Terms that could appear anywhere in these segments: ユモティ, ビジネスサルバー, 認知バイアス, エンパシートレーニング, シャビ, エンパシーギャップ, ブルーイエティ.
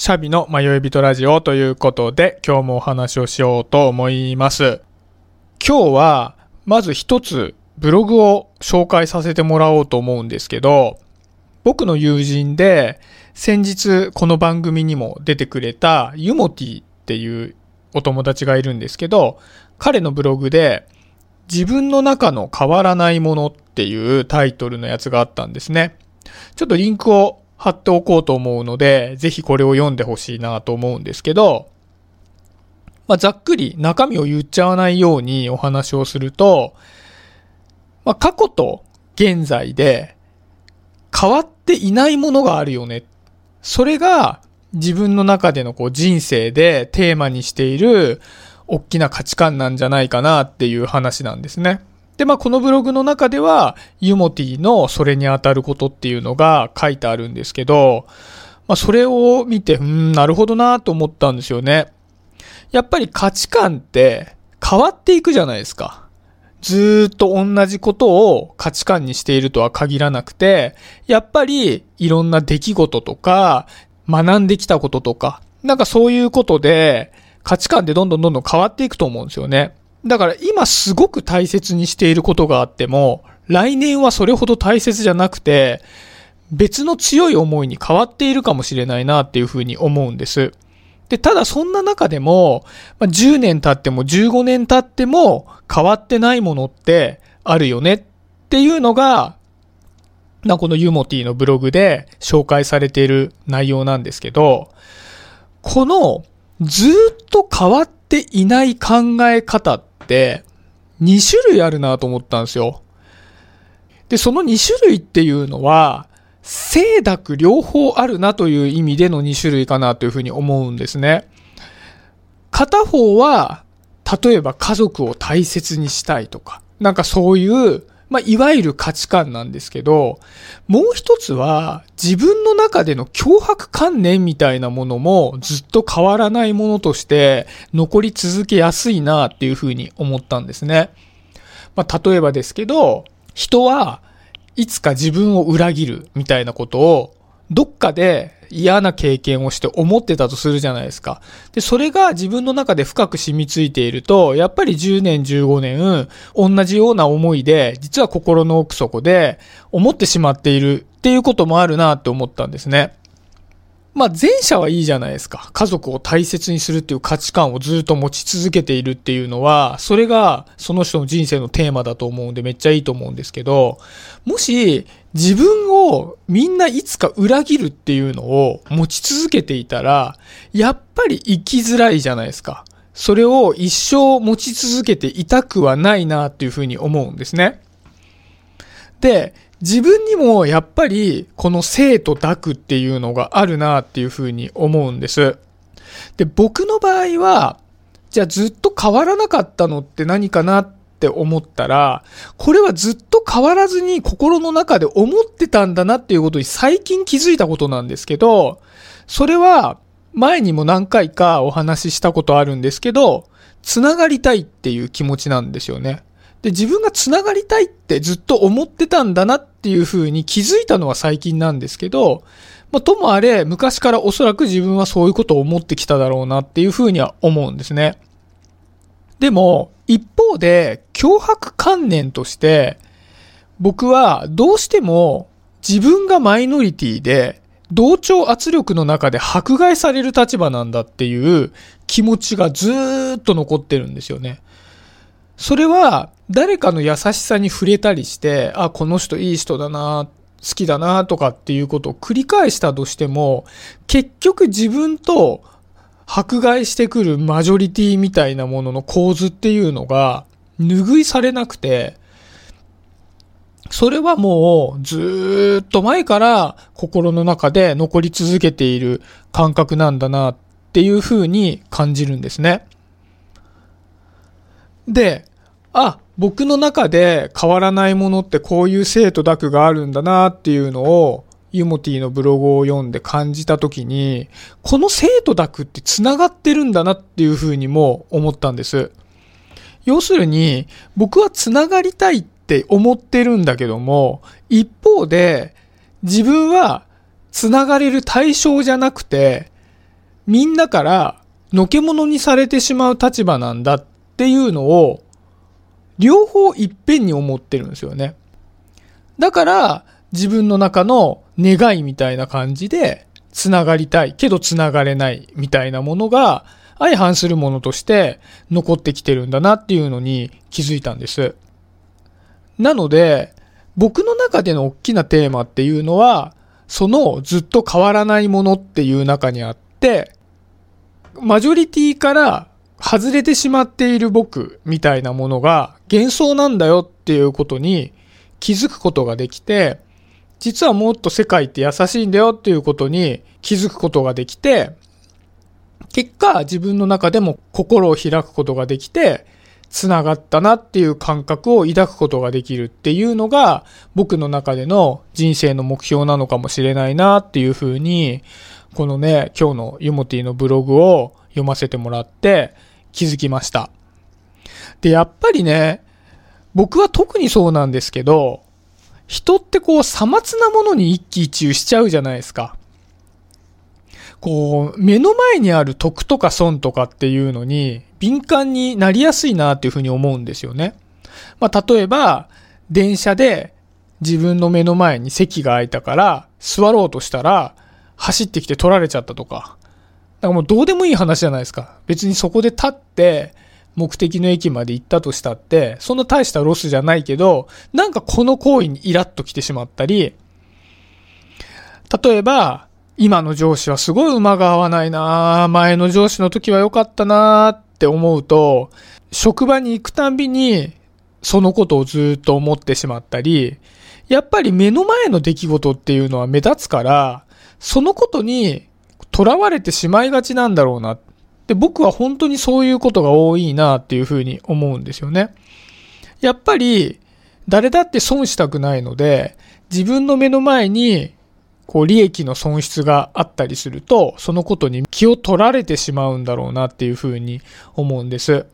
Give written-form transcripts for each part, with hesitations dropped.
シャビの迷い人ラジオということで、今日もお話をしようと思います。今日はまず一つブログを紹介させてもらおうと思うんですけど、僕の友人で先日この番組にも出てくれたユモティっていうお友達がいるんですけど、彼のブログで自分の中の変わらないものっていうタイトルのやつがあったんですね。ちょっとリンクを貼っておこうと思うので、ぜひこれを読んでほしいなと思うんですけど、ざっくり中身を言っちゃわないようにお話をすると、過去と現在で変わっていないものがあるよね。それが自分の中での人生でテーマにしている大きな価値観なんじゃないかなっていう話なんですね。で、このブログの中ではユモティのそれにあたることっていうのが書いてあるんですけど、それを見てなるほどなと思ったんですよね。やっぱり価値観って変わっていくじゃないですか。ずーっと同じことを価値観にしているとは限らなくて、やっぱりいろんな出来事とか学んできたこととか、そういうことで価値観ってどんどん変わっていくと思うんですよね。だから今すごく大切にしていることがあっても、来年はそれほど大切じゃなくて、別の強い思いに変わっているかもしれないなっていうふうに思うんです。で、ただそんな中でも、10年経っても15年経っても変わってないものってあるよねっていうのが、このユモティのブログで紹介されている内容なんですけど、このずっと変わっていない考え方って2種類あるなと思ったんですよ。で、その2種類っていうのは、清濁両方あるなという意味での2種類かなというふうに思うんですね。片方は、例えば家族を大切にしたいとか、そういう、いわゆる価値観なんですけど、もう一つは自分の中での強迫観念みたいなものもずっと変わらないものとして残り続けやすいなっていうふうに思ったんですね。例えばですけど、人はいつか自分を裏切るみたいなことをどっかで嫌な経験をして思ってたとするじゃないですか。で、それが自分の中で深く染みついていると、やっぱり10年15年同じような思いで実は心の奥底で思ってしまっているっていうこともあるなって思ったんですね。前者はいいじゃないですか。家族を大切にするっていう価値観をずっと持ち続けているっていうのは、それがその人の人生のテーマだと思うんでめっちゃいいと思うんですけど、もし自分をみんないつか裏切るっていうのを持ち続けていたら、やっぱり生きづらいじゃないですか。それを一生持ち続けていたくはないなっていうふうに思うんですね。で、自分にもやっぱりこの清と濁っていうのがあるなっていうふうに思うんです。で、僕の場合は、じゃあずっと変わらなかったのって何かなって思ったら、これはずっと変わらずに心の中で思ってたんだなっていうことに最近気づいたことなんですけど、それは前にも何回かお話ししたことあるんですけど、つながりたいっていう気持ちなんですよね。で、自分がつながりたいってずっと思ってたんだなっていうふうに気づいたのは最近なんですけど、ともあれ昔からおそらく自分はそういうことを思ってきただろうなっていうふうには思うんですね。でも一方で強迫観念として僕はどうしても自分がマイノリティで同調圧力の中で迫害される立場なんだっていう気持ちがずーっと残ってるんですよね。それは誰かの優しさに触れたりして、この人いい人だな、好きだなとかっていうことを繰り返したとしても、結局自分と迫害してくるマジョリティみたいなものの構図っていうのが拭いされなくて、それはもうずーっと前から心の中で残り続けている感覚なんだなっていうふうに感じるんですね。で、僕の中で変わらないものってこういう清と濁があるんだなっていうのをユモティのブログを読んで感じたときに、この清と濁ってつながってるんだなっていうふうにも思ったんです。要するに僕はつながりたいって思ってるんだけども、一方で自分はつながれる対象じゃなくてみんなからのけものにされてしまう立場なんだっていうのを両方いっぺんに思ってるんですよね。だから自分の中の願いみたいな感じでつながりたいけどつながれないみたいなものが相反するものとして残ってきてるんだなっていうのに気づいたんです。なので僕の中での大きなテーマっていうのはそのずっと変わらないものっていう中にあってマジョリティから外れてしまっている僕みたいなものが幻想なんだよっていうことに気づくことができて、実はもっと世界って優しいんだよっていうことに気づくことができて、結果自分の中でも心を開くことができてつながったなっていう感覚を抱くことができるっていうのが僕の中での人生の目標なのかもしれないなっていうふうに、このね今日のゆもてぃのブログを読ませてもらって気づきました。でやっぱりね僕は特にそうなんですけど、人ってこうさまつなものに一喜一憂しちゃうじゃないですか。こう目の前にある得とか損とかっていうのに敏感になりやすいなっていうふうに思うんですよね。まあ例えば電車で自分の目の前に席が空いたから座ろうとしたら走ってきて取られちゃったとか、なんかもうどうでもいい話じゃないですか。別にそこで立って目的の駅まで行ったとしたってそんな大したロスじゃないけど、なんかこの行為にイラッときてしまったり、例えば今の上司はすごい馬が合わないなぁ、前の上司の時は良かったなぁって思うと職場に行くたんびにそのことをずっと思ってしまったり、やっぱり目の前の出来事っていうのは目立つからそのことにとらわれてしまいがちなんだろうなって、僕は本当にそういうことが多いなっていうふうに思うんですよね。やっぱり誰だって損したくないので、自分の目の前にこう利益の損失があったりするとそのことに気を取られてしまうんだろうなっていうふうに思うんです。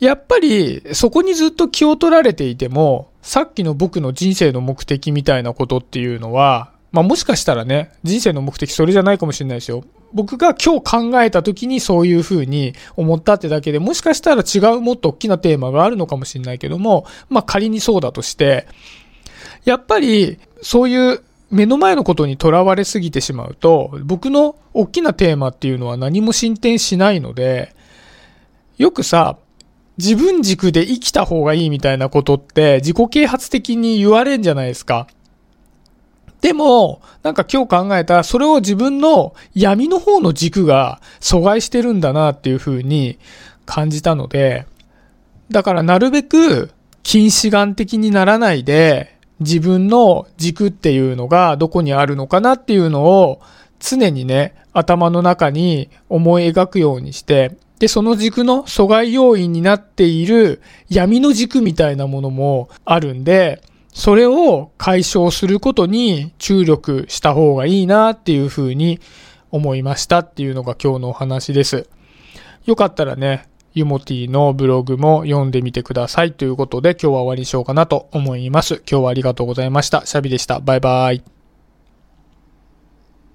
やっぱりそこにずっと気を取られていてもさっきの僕の人生の目的みたいなことっていうのは、まあもしかしたらね人生の目的それじゃないかもしれないですよ。僕が今日考えた時にそういうふうに思ったってだけで、もしかしたら違うもっと大きなテーマがあるのかもしれないけども、まあ仮にそうだとして、やっぱりそういう目の前のことにとらわれすぎてしまうと僕の大きなテーマっていうのは何も進展しないので、よくさ自分軸で生きた方がいいみたいなことって自己啓発的に言われんじゃないですか。でもなんか今日考えたらそれを自分の闇の方の軸が阻害してるんだなっていう風に感じたので、だからなるべく近視眼的にならないで自分の軸っていうのがどこにあるのかなっていうのを常にね頭の中に思い描くようにして、でその軸の阻害要因になっている闇の軸みたいなものもあるんで、それを解消することに注力した方がいいなっていうふうに思いましたっていうのが今日のお話です。よかったらねゆもてぃのブログも読んでみてくださいということで、今日は終わりにしようかなと思います。今日はありがとうございました。シャビでした。バイバイ。